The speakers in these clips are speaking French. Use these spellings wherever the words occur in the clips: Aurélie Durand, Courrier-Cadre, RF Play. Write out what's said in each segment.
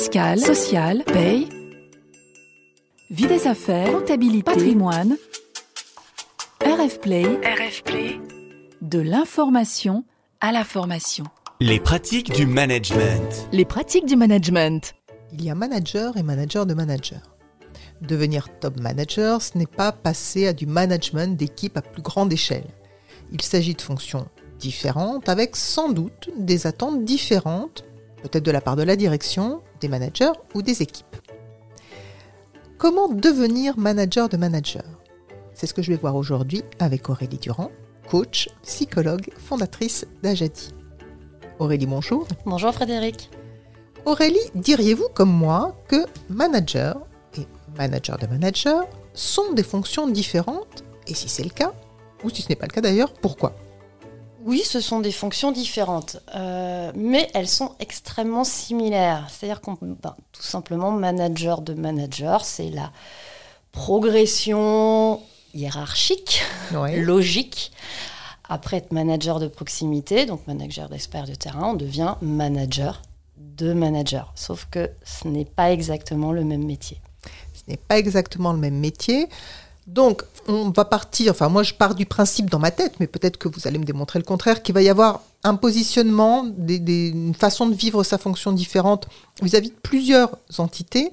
fiscale, sociale, paye, vie des affaires, comptabilité, patrimoine, RF Play, de l'information à la formation. Les pratiques du management. Il y a manager et manager de manager. Devenir top manager, ce n'est pas passer à du management d'équipe à plus grande échelle. Il s'agit de fonctions différentes avec sans doute des attentes différentes, peut-être de la part de la direction, des managers ou des équipes. Comment devenir manager de manager ? C'est ce que je vais voir aujourd'hui avec Aurélie Durand, coach, psychologue, fondatrice d'Ajadi. Aurélie, bonjour. Bonjour Frédéric. Aurélie, diriez-vous comme moi que manager et manager de manager sont des fonctions différentes ? Et si c'est le cas, ou si ce n'est pas le cas d'ailleurs, pourquoi ? Oui, ce sont des fonctions différentes, mais elles sont extrêmement similaires. C'est-à-dire qu'on tout simplement, manager de manager, c'est la progression hiérarchique, logique. Après être manager de proximité, donc manager d'expert de terrain, on devient manager de manager. Sauf que ce n'est pas exactement le même métier. Donc, on va partir, moi je pars du principe dans ma tête, mais peut-être que vous allez me démontrer le contraire, qu'il va y avoir un positionnement, une façon de vivre sa fonction différente vis-à-vis de plusieurs entités.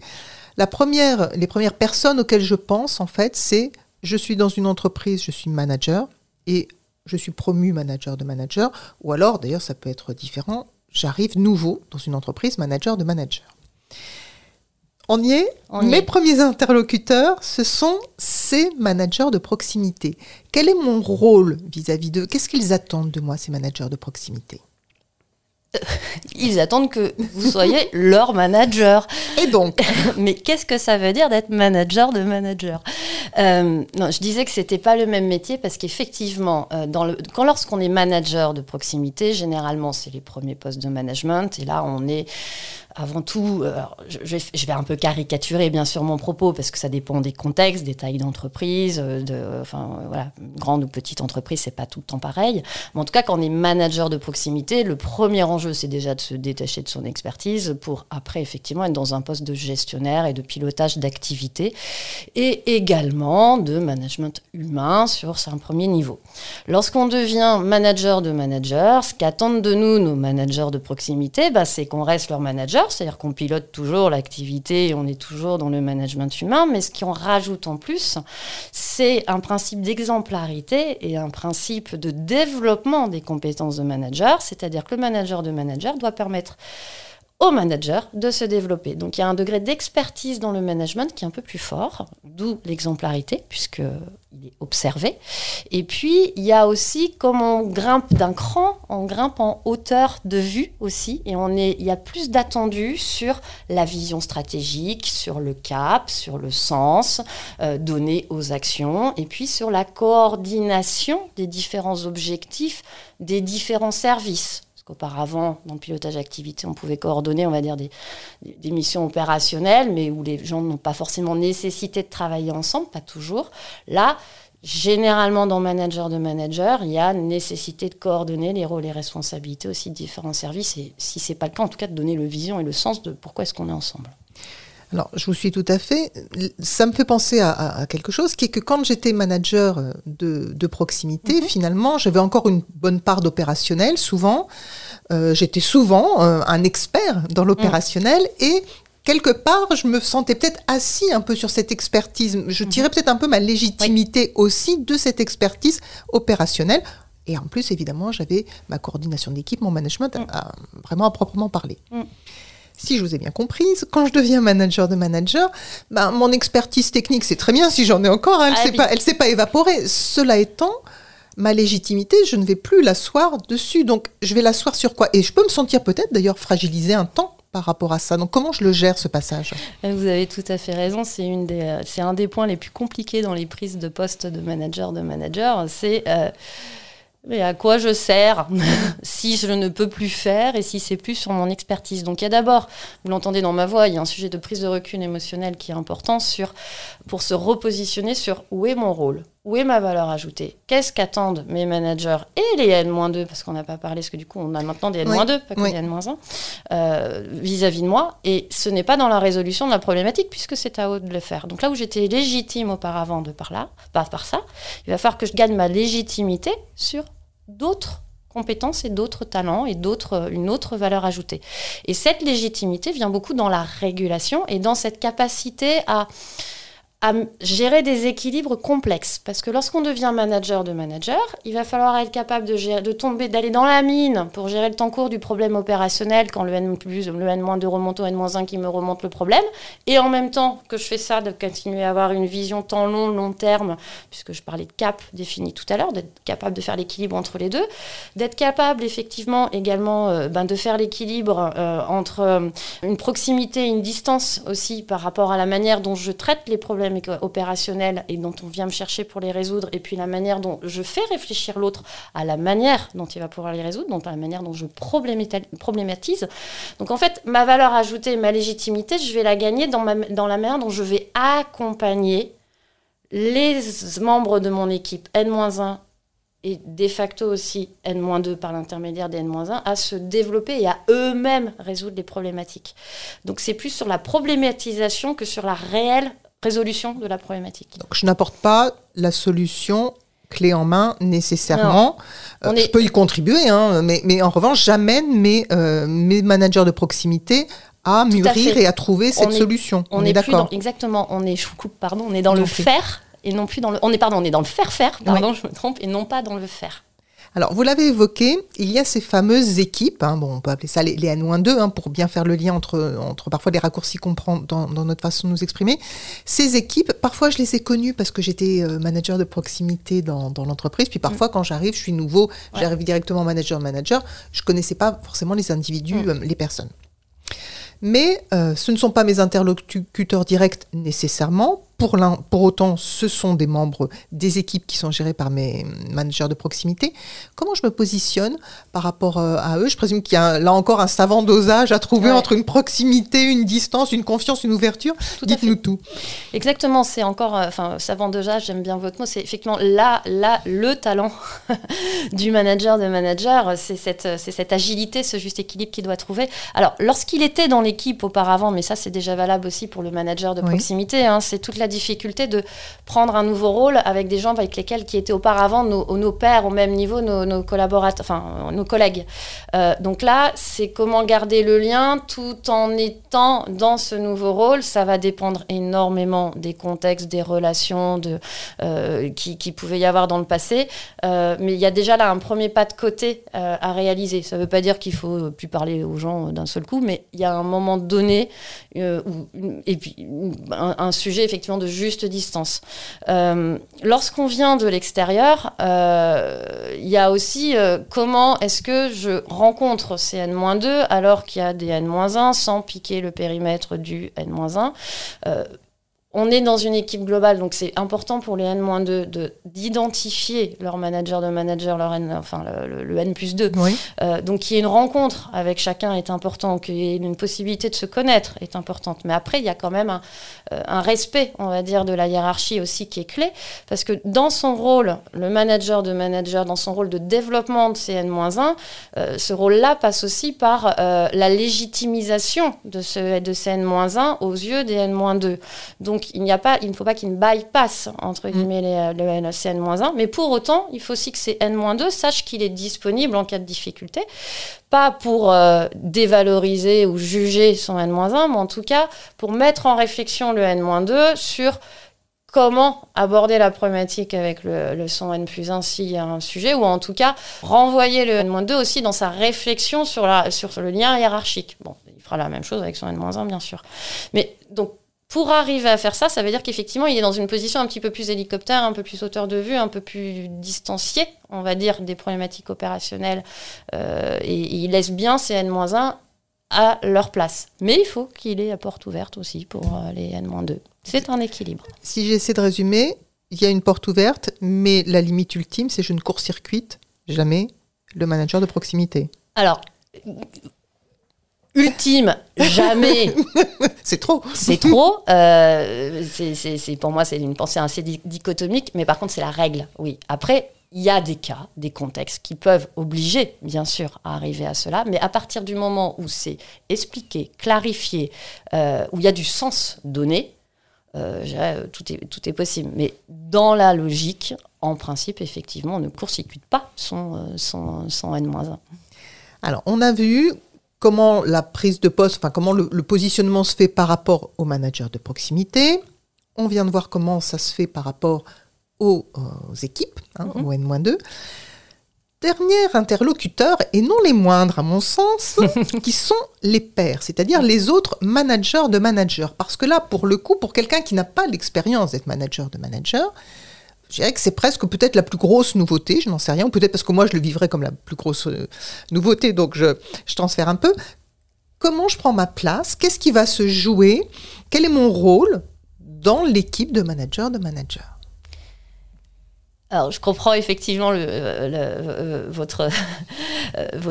Les premières personnes auxquelles je pense, en fait, c'est je suis dans une entreprise, je suis manager et je suis promu manager de manager, ou alors, d'ailleurs ça peut être différent, j'arrive nouveau dans une entreprise manager de manager. Mes premiers interlocuteurs, ce sont ces managers de proximité. Quel est mon rôle vis-à-vis d'eux ? Qu'est-ce qu'ils attendent de moi, ces managers de proximité ? Ils attendent que vous soyez leur manager. Et donc ? Mais qu'est-ce que ça veut dire d'être manager de manager ? Non, je disais que c'était pas le même métier parce qu'effectivement, lorsqu'on est manager de proximité, généralement c'est les premiers postes de management et là on est avant tout, je vais un peu caricaturer bien sûr mon propos parce que ça dépend des contextes, des tailles d'entreprise, grande ou petite entreprise, c'est pas tout le temps pareil. Mais en tout cas, quand on est manager de proximité, le premier enjeu c'est déjà de se détacher de son expertise pour après effectivement être dans un poste de gestionnaire et de pilotage d'activité et également de management humain sur un premier niveau. Lorsqu'on devient manager de manager, ce qu'attendent de nous nos managers de proximité, c'est qu'on reste leur manager, c'est-à-dire qu'on pilote toujours l'activité et on est toujours dans le management humain, mais ce qu'on rajoute en plus, c'est un principe d'exemplarité et un principe de développement des compétences de manager, c'est-à-dire que le manager de manager doit permettre au manager de se développer. Donc il y a un degré d'expertise dans le management qui est un peu plus fort, d'où l'exemplarité, puisqu'il est observé. Et puis il y a aussi comme on grimpe d'un cran, on grimpe en hauteur de vue aussi, et il y a plus d'attendu sur la vision stratégique, sur le cap, sur le sens donné aux actions, et puis sur la coordination des différents objectifs, des différents services. Auparavant, dans le pilotage d'activité, on pouvait coordonner, on va dire, des missions opérationnelles, mais où les gens n'ont pas forcément nécessité de travailler ensemble, pas toujours. Là, généralement, dans manager de manager, il y a nécessité de coordonner les rôles et responsabilités aussi de différents services, et si ce n'est pas le cas, en tout cas, de donner le vision et le sens de pourquoi est-ce qu'on est ensemble. Alors, je vous suis tout à fait. Ça me fait penser à quelque chose qui est que quand j'étais manager de proximité, finalement, j'avais encore une bonne part d'opérationnel. Souvent, j'étais souvent un expert dans l'opérationnel et quelque part, je me sentais peut-être assis un peu sur cette expertise. Je tirais peut-être un peu ma légitimité aussi de cette expertise opérationnelle. Et en plus, évidemment, j'avais ma coordination d'équipe, mon management, vraiment à proprement parler. Si je vous ai bien comprise, quand je deviens manager de manager, mon expertise technique, c'est très bien si j'en ai encore, hein, elle ne s'est pas évaporée. Cela étant, ma légitimité, je ne vais plus l'asseoir dessus. Donc, je vais l'asseoir sur quoi ? Et je peux me sentir peut-être d'ailleurs fragilisée un temps par rapport à ça. Donc, comment je le gère, ce passage ? Vous avez tout à fait raison. C'est un des points les plus compliqués dans les prises de poste de manager de manager. C'est... mais à quoi je sers si je ne peux plus faire et si c'est plus sur mon expertise ? Donc il y a d'abord, vous l'entendez dans ma voix, il y a un sujet de prise de recul émotionnel qui est important pour se repositionner sur où est mon rôle ? Où est ma valeur ajoutée? Qu'est-ce qu'attendent mes managers et les N-2, parce qu'on n'a pas parlé, parce que du coup, on a maintenant des N-2, pas que des N-1, vis-à-vis de moi. Et ce n'est pas dans la résolution de la problématique, puisque c'est à eux de le faire. Donc là où j'étais légitime auparavant de par ça, il va falloir que je gagne ma légitimité sur d'autres compétences et d'autres talents et une autre valeur ajoutée. Et cette légitimité vient beaucoup dans la régulation et dans cette capacité à gérer des équilibres complexes. Parce que lorsqu'on devient manager de manager, il va falloir être capable d'aller dans la mine pour gérer le temps court du problème opérationnel quand le N-2 remonte au N-1 qui me remonte le problème. Et en même temps que je fais ça, de continuer à avoir une vision temps long, long terme, puisque je parlais de cap défini tout à l'heure, d'être capable de faire l'équilibre entre les deux, d'être capable effectivement également de faire l'équilibre entre une proximité et une distance aussi par rapport à la manière dont je traite les problèmes opérationnels et dont on vient me chercher pour les résoudre, et puis la manière dont je fais réfléchir l'autre à la manière dont il va pouvoir les résoudre, donc à la manière dont je problématise. Donc en fait, ma valeur ajoutée, ma légitimité, je vais la gagner dans la manière dont je vais accompagner les membres de mon équipe N-1 et de facto aussi N-2 par l'intermédiaire des N-1, à se développer et à eux-mêmes résoudre les problématiques. Donc c'est plus sur la problématisation que sur la réelle résolution de la problématique. Donc je n'apporte pas la solution clé en main nécessairement. Je peux y contribuer, hein, mais en revanche, j'amène mes managers de proximité à mûrir et à trouver cette solution. On est d'accord. Exactement. On est dans le faire et non plus dans le. On est dans le faire-faire. Pardon, je me trompe, et non pas dans le faire. Alors, vous l'avez évoqué, il y a ces fameuses équipes, hein, on peut appeler ça les N-2, hein, pour bien faire le lien entre parfois les raccourcis qu'on prend dans notre façon de nous exprimer. Ces équipes, parfois je les ai connues parce que j'étais manager de proximité dans l'entreprise, puis parfois quand j'arrive, je suis nouveau, j'arrive directement manager, je ne connaissais pas forcément les individus, les personnes. Mais ce ne sont pas mes interlocuteurs directs nécessairement. Pour autant, ce sont des membres des équipes qui sont gérées par mes managers de proximité. Comment je me positionne par rapport à eux? Je présume qu'il y a là encore un savant dosage à trouver entre une proximité, une distance, une confiance, une ouverture. Dites-nous tout. Exactement, c'est encore, savant dosage, j'aime bien votre mot, c'est effectivement le talent du manager de manager, c'est cette agilité, ce juste équilibre qu'il doit trouver. Alors, lorsqu'il était dans l'équipe auparavant, mais ça c'est déjà valable aussi pour le manager de proximité, hein, c'est toute la difficulté de prendre un nouveau rôle avec des gens avec lesquels qui étaient auparavant nos pairs au même niveau, nos collaborateurs, nos collègues. Donc là, c'est comment garder le lien tout en étant dans ce nouveau rôle. Ça va dépendre énormément des contextes, des relations qui pouvaient y avoir dans le passé. Mais il y a déjà là un premier pas de côté à réaliser. Ça ne veut pas dire qu'il ne faut plus parler aux gens d'un seul coup, mais il y a un moment donné un sujet effectivement de juste distance. Lorsqu'on vient de l'extérieur, il y a aussi comment est-ce que je rencontre ces N-2 alors qu'il y a des N-1 sans piquer le périmètre du N-1. On est dans une équipe globale, donc c'est important pour les N-2 d'identifier leur manager de manager, le N+2. Donc qu'il y ait une rencontre avec chacun est important, qu'il y ait une possibilité de se connaître est importante. Mais après, il y a quand même un respect, on va dire, de la hiérarchie aussi qui est clé, parce que dans son rôle, le manager de manager, dans son rôle de développement de ces N-1, ce rôle-là passe aussi par la légitimisation de ces N-1 aux yeux des N-2. Donc, il ne faut pas qu'il y ait une bypass entre guillemets ces N-1, mais pour autant, il faut aussi que ces N-2 sachent qu'il est disponible en cas de difficulté, pas pour dévaloriser ou juger son N-1, mais en tout cas pour mettre en réflexion le N-2 sur comment aborder la problématique avec son N+1 s'il y a un sujet, ou en tout cas renvoyer le N-2 aussi dans sa réflexion sur le lien hiérarchique. Bon, il fera la même chose avec son N-1, bien sûr. Mais donc, pour arriver à faire ça, ça veut dire qu'effectivement, il est dans une position un petit peu plus hélicoptère, un peu plus hauteur de vue, un peu plus distancié, on va dire, des problématiques opérationnelles. Et il laisse bien ces N-1 à leur place. Mais il faut qu'il ait la porte ouverte aussi pour les N-2. C'est un équilibre. Si j'essaie de résumer, il y a une porte ouverte, mais la limite ultime, c'est je ne court-circuite jamais le manager de proximité. Alors... ultime, jamais. C'est trop. C'est trop. Pour moi, c'est une pensée assez dichotomique, mais par contre, c'est la règle. Oui. Après, il y a des cas, des contextes qui peuvent obliger, bien sûr, à arriver à cela, mais à partir du moment où c'est expliqué, clarifié, où il y a du sens donné, tout est possible. Mais dans la logique, en principe, effectivement, on ne court-circuite pas son N-1. Alors, on a vu comment la prise de poste, enfin comment le positionnement se fait par rapport aux managers de proximité. On vient de voir comment ça se fait par rapport aux équipes, au N-2. Dernier interlocuteur, et non les moindres à mon sens, qui sont les pairs, c'est-à-dire les autres managers de managers. Parce que là, pour le coup, pour quelqu'un qui n'a pas l'expérience d'être manager de manager, je dirais que c'est presque peut-être la plus grosse nouveauté, je n'en sais rien, ou peut-être parce que moi je le vivrais comme la plus grosse nouveauté, donc je transfère un peu. Comment je prends ma place? Qu'est-ce qui va se jouer? Quel est mon rôle dans l'équipe de manager de manager? Alors, je comprends effectivement votre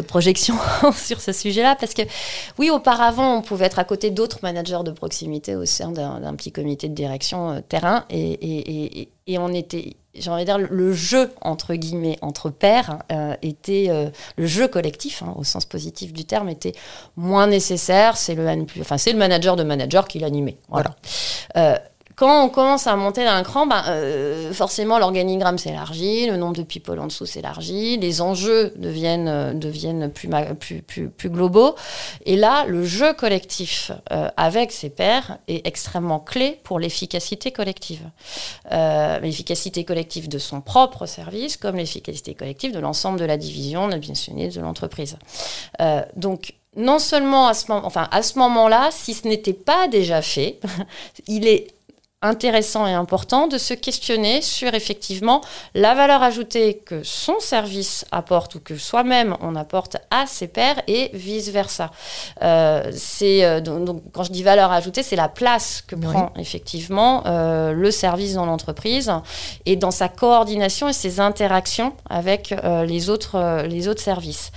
projection sur ce sujet-là, parce que, oui, auparavant, on pouvait être à côté d'autres managers de proximité au sein d'un petit comité de direction terrain, et on était, j'ai envie de dire, le jeu, entre guillemets, entre pairs, le jeu collectif, au sens positif du terme, était moins nécessaire. C'est le manager de manager qui l'animait. Voilà. Quand on commence à monter d'un cran, forcément l'organigramme s'élargit, le nombre de people en dessous s'élargit, les enjeux deviennent plus globaux. Et là, le jeu collectif avec ses pairs est extrêmement clé pour l'efficacité collective. L'efficacité collective de son propre service, comme l'efficacité collective de l'ensemble de la division, de la business unit, de l'entreprise. Donc, non seulement à ce moment-là, si ce n'était pas déjà fait, il est intéressant et important de se questionner sur effectivement la valeur ajoutée que son service apporte ou que soi-même on apporte à ses pairs et vice-versa. Donc, quand je dis valeur ajoutée, c'est la place que prend effectivement le service dans l'entreprise et dans sa coordination et ses interactions avec les autres services.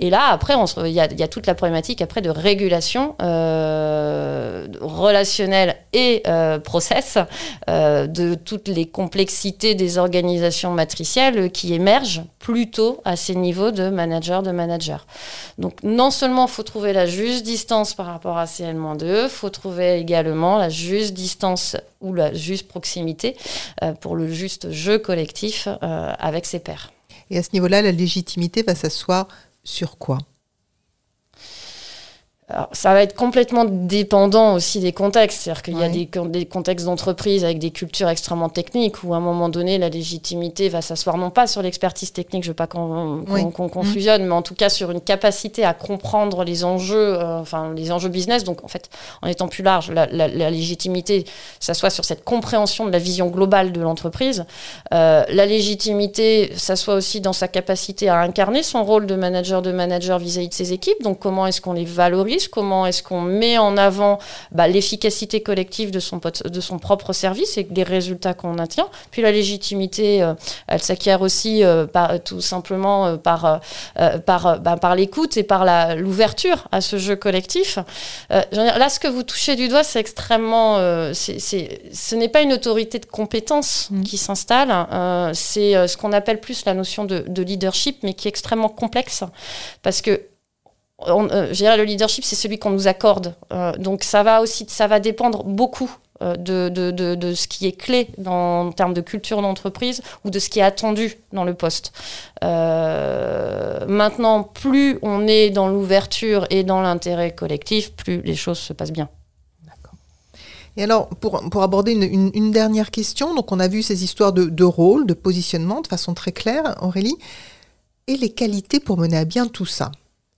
Et là, après, il y a toute la problématique après de régulation relationnelle et process, de toutes les complexités des organisations matricielles qui émergent plutôt à ces niveaux de manager de manager. Donc non seulement il faut trouver la juste distance par rapport à ces N-2, il faut trouver également la juste distance ou la juste proximité pour le juste jeu collectif avec ses pairs. Et à ce niveau-là, la légitimité va s'asseoir sur quoi ? Alors, ça va être complètement dépendant aussi des contextes, c'est-à-dire qu'il y a des contextes d'entreprise avec des cultures extrêmement techniques où à un moment donné la légitimité va s'asseoir non pas sur l'expertise technique, je veux pas qu'on confusionne, mais en tout cas sur une capacité à comprendre les enjeux, les enjeux business. Donc en fait, en étant plus large, la légitimité s'assoit sur cette compréhension de la vision globale de l'entreprise. La légitimité s'assoit aussi dans sa capacité à incarner son rôle de manager vis-à-vis de ses équipes. Donc comment est-ce qu'on les valorise? Comment est-ce qu'on met en avant l'efficacité collective de son propre service et les résultats qu'on atteint. Puis la légitimité, elle s'acquiert aussi par l'écoute et par l'ouverture à ce jeu collectif. Là, ce que vous touchez du doigt, c'est extrêmement... ce n'est pas une autorité de compétence qui s'installe. C'est ce qu'on appelle plus la notion de leadership, mais qui est extrêmement complexe parce que je dirais, le leadership, c'est celui qu'on nous accorde. Donc, ça va dépendre beaucoup de ce qui est clé en termes de culture d'entreprise ou de ce qui est attendu dans le poste. Maintenant, plus on est dans l'ouverture et dans l'intérêt collectif, plus les choses se passent bien. D'accord. Et alors, pour aborder une dernière question, donc on a vu ces histoires de rôle, de positionnement, de façon très claire, Aurélie. Et les qualités pour mener à bien tout ça?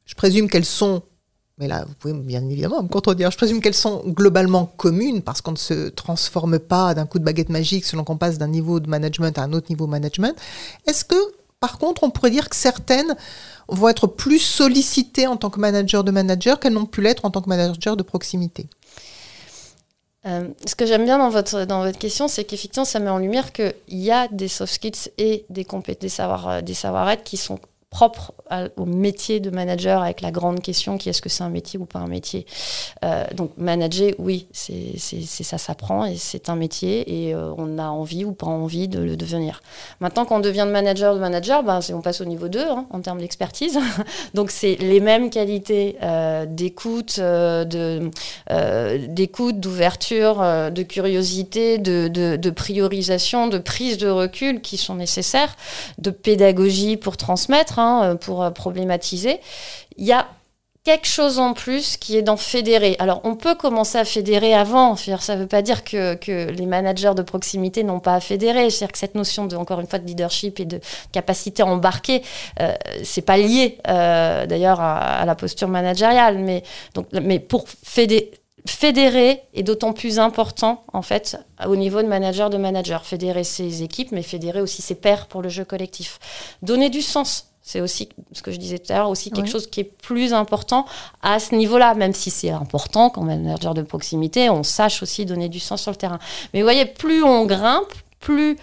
Je présume qu'elles sont, mais là vous pouvez bien évidemment me contredire, je présume qu'elles sont globalement communes parce qu'on ne se transforme pas d'un coup de baguette magique selon qu'on passe d'un niveau de management à un autre niveau de management. Est-ce que par contre on pourrait dire que certaines vont être plus sollicitées en tant que manager de manager qu'elles n'ont pu l'être en tant que manager de proximité ? Ce que j'aime bien dans votre question, c'est qu'effectivement ça met en lumière qu'il y a des soft skills et des savoir-être qui sont propre au métier de manager, avec la grande question qui est-ce que c'est un métier ou pas un métier. Donc manager, oui, ça s'apprend et c'est un métier, et on a envie ou pas envie de le devenir. Maintenant, quand on devient de manager, ben, on passe au niveau 2 hein, en termes d'expertise. Donc c'est les mêmes qualités d'écoute, d'ouverture, de curiosité, de priorisation, de prise de recul qui sont nécessaires, de pédagogie pour transmettre, hein, pour problématiser. Il y a quelque chose en plus qui est d'en fédérer. Alors, on peut commencer à fédérer avant. Ça ne veut pas dire que les managers de proximité n'ont pas à fédérer. C'est-à-dire que cette notion, encore une fois, de leadership et de capacité à embarquer, c'est pas lié, d'ailleurs, à la posture managériale. Mais pour fédérer est d'autant plus important, en fait, au niveau de manager de manager. Fédérer ses équipes, mais fédérer aussi ses pairs pour le jeu collectif. Donner du sens. C'est aussi ce que je disais tout à l'heure, aussi quelque chose qui est plus important à ce niveau-là, même si c'est important qu'en manager de proximité, on sache aussi donner du sens sur le terrain. Mais vous voyez, plus on grimpe, plus,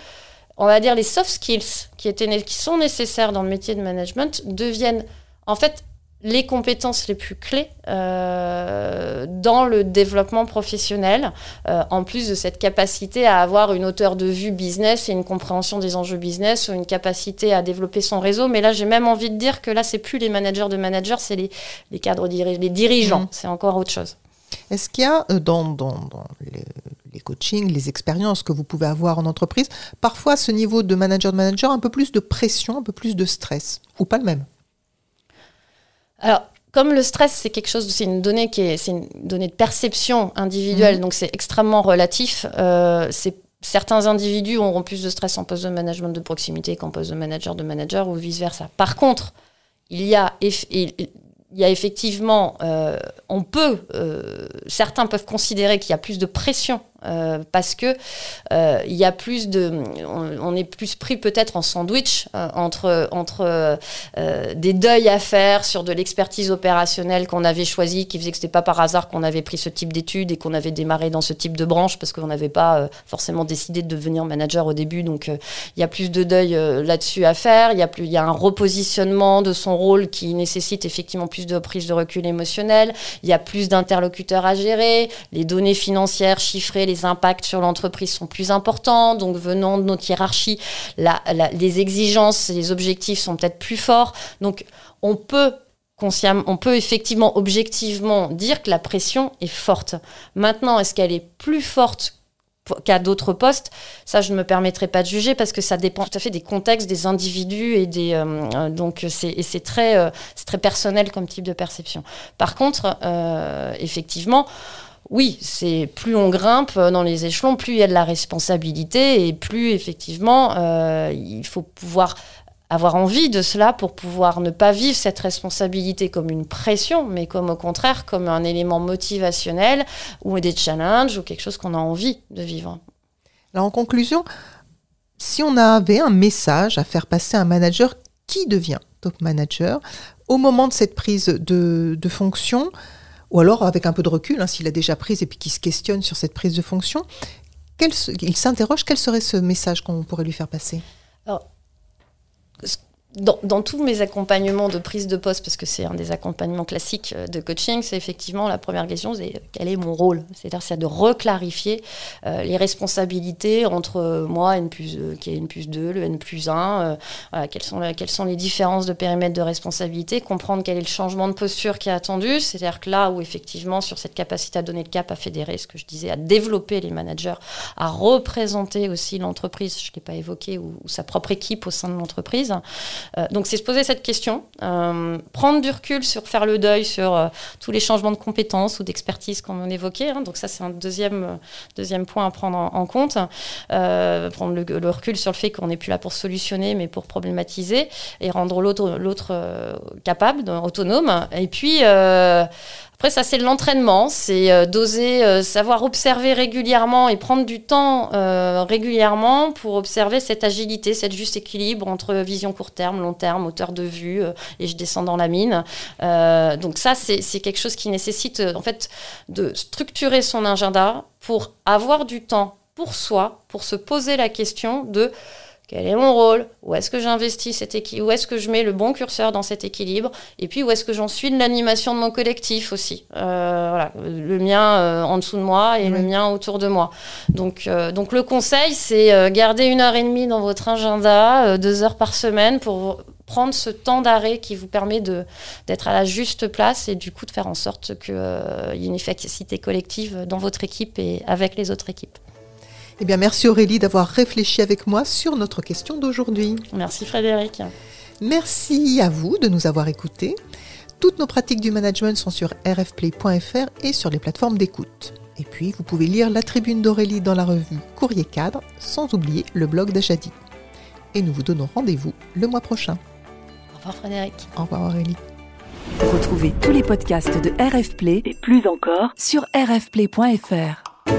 on va dire, les soft skills qui sont nécessaires dans le métier de management deviennent, en fait, les compétences les plus clés dans le développement professionnel, en plus de cette capacité à avoir une hauteur de vue business et une compréhension des enjeux business, ou une capacité à développer son réseau. Mais là, j'ai même envie de dire que là, c'est plus les managers de managers, c'est les cadres, les dirigeants. C'est encore autre chose. Est-ce qu'il y a dans les coachings, les expériences que vous pouvez avoir en entreprise, parfois ce niveau de manager, un peu plus de pression, un peu plus de stress, ou pas le même ? Alors, comme le stress, c'est quelque chose, c'est une donnée de perception individuelle, donc c'est extrêmement relatif. Certains individus auront plus de stress en poste de management de proximité qu'en poste de manager ou vice-versa. Par contre, il y a effectivement, certains peuvent considérer qu'il y a plus de pression parce que il y a plus de, on est plus pris peut-être en sandwich entre des deuils à faire sur de l'expertise opérationnelle qu'on avait choisie, qui faisait que c'était pas par hasard qu'on avait pris ce type d'études et qu'on avait démarré dans ce type de branche, parce qu'on n'avait pas forcément décidé de devenir manager au début. Donc il y a plus de deuil là-dessus à faire. Il y a un repositionnement de son rôle qui nécessite effectivement plus de prise de recul émotionnelle. Il y a plus d'interlocuteurs à gérer. Les données financières chiffrées, les impacts sur l'entreprise sont plus importants, donc venant de notre hiérarchie, les exigences, les objectifs sont peut-être plus forts. Donc on peut effectivement objectivement dire que la pression est forte. Maintenant, est-ce qu'elle est plus forte qu'à d'autres postes? Ça, je ne me permettrai pas de juger, parce que ça dépend tout à fait des contextes, des individus, et donc c'est très personnel comme type de perception. Par contre, effectivement, oui, c'est plus on grimpe dans les échelons, plus il y a de la responsabilité, et plus effectivement il faut pouvoir avoir envie de cela pour pouvoir ne pas vivre cette responsabilité comme une pression, mais comme au contraire comme un élément motivationnel, ou des challenges, ou quelque chose qu'on a envie de vivre. Alors, en conclusion, si on avait un message à faire passer à un manager qui devient top manager au moment de cette prise de fonction, ou alors avec un peu de recul, hein, s'il a déjà prise et puis qu'il se questionne sur cette prise de fonction, il s'interroge, quel serait ce message qu'on pourrait lui faire passer? Alors, dans tous mes accompagnements de prise de poste, parce que c'est un des accompagnements classiques de coaching, c'est effectivement la première question, c'est quel est mon rôle? C'est-à-dire, c'est de reclarifier les responsabilités entre moi, qui est N+2, le N+1, voilà, quelles sont les différences de périmètre de responsabilité, comprendre quel est le changement de posture qui est attendu, c'est-à-dire que là où effectivement, sur cette capacité à donner le cap, à fédérer, ce que je disais, à développer les managers, à représenter aussi l'entreprise, je ne l'ai pas évoqué, ou sa propre équipe au sein de l'entreprise. Donc c'est se poser cette question, prendre du recul sur faire le deuil sur tous les changements de compétences ou d'expertise qu'on évoquait, hein, donc ça c'est un deuxième point à prendre en compte, prendre le recul sur le fait qu'on n'est plus là pour solutionner mais pour problématiser, et rendre l'autre capable, autonome. Et puis après, ça c'est l'entraînement, c'est d'oser, savoir observer régulièrement et prendre du temps régulièrement pour observer cette agilité, cette juste équilibre entre vision court terme, long terme, hauteur de vue, et je descends dans la mine. Donc ça c'est quelque chose qui nécessite en fait de structurer son agenda pour avoir du temps pour soi, pour se poser la question de Quel est mon rôle? Où est-ce que j'investis cet équilibre? Où est-ce que je mets le bon curseur dans cet équilibre? Et puis, où est-ce que j'en suis de l'animation de mon collectif aussi? Voilà, le mien en dessous de moi et le mien autour de moi. Donc le conseil, c'est garder 1h30 dans votre agenda, 2 heures par semaine pour prendre ce temps d'arrêt qui vous permet d'être à la juste place et du coup de faire en sorte qu'il y ait une efficacité collective dans votre équipe et avec les autres équipes. Eh bien, merci Aurélie d'avoir réfléchi avec moi sur notre question d'aujourd'hui. Merci Frédéric. Merci à vous de nous avoir écoutés. Toutes nos pratiques du management sont sur rfplay.fr et sur les plateformes d'écoute. Et puis, vous pouvez lire la tribune d'Aurélie dans la revue Courrier-Cadre, sans oublier le blog d'Ajadi. Et nous vous donnons rendez-vous le mois prochain. Au revoir Frédéric. Au revoir Aurélie. Retrouvez tous les podcasts de RF Play et plus encore sur rfplay.fr.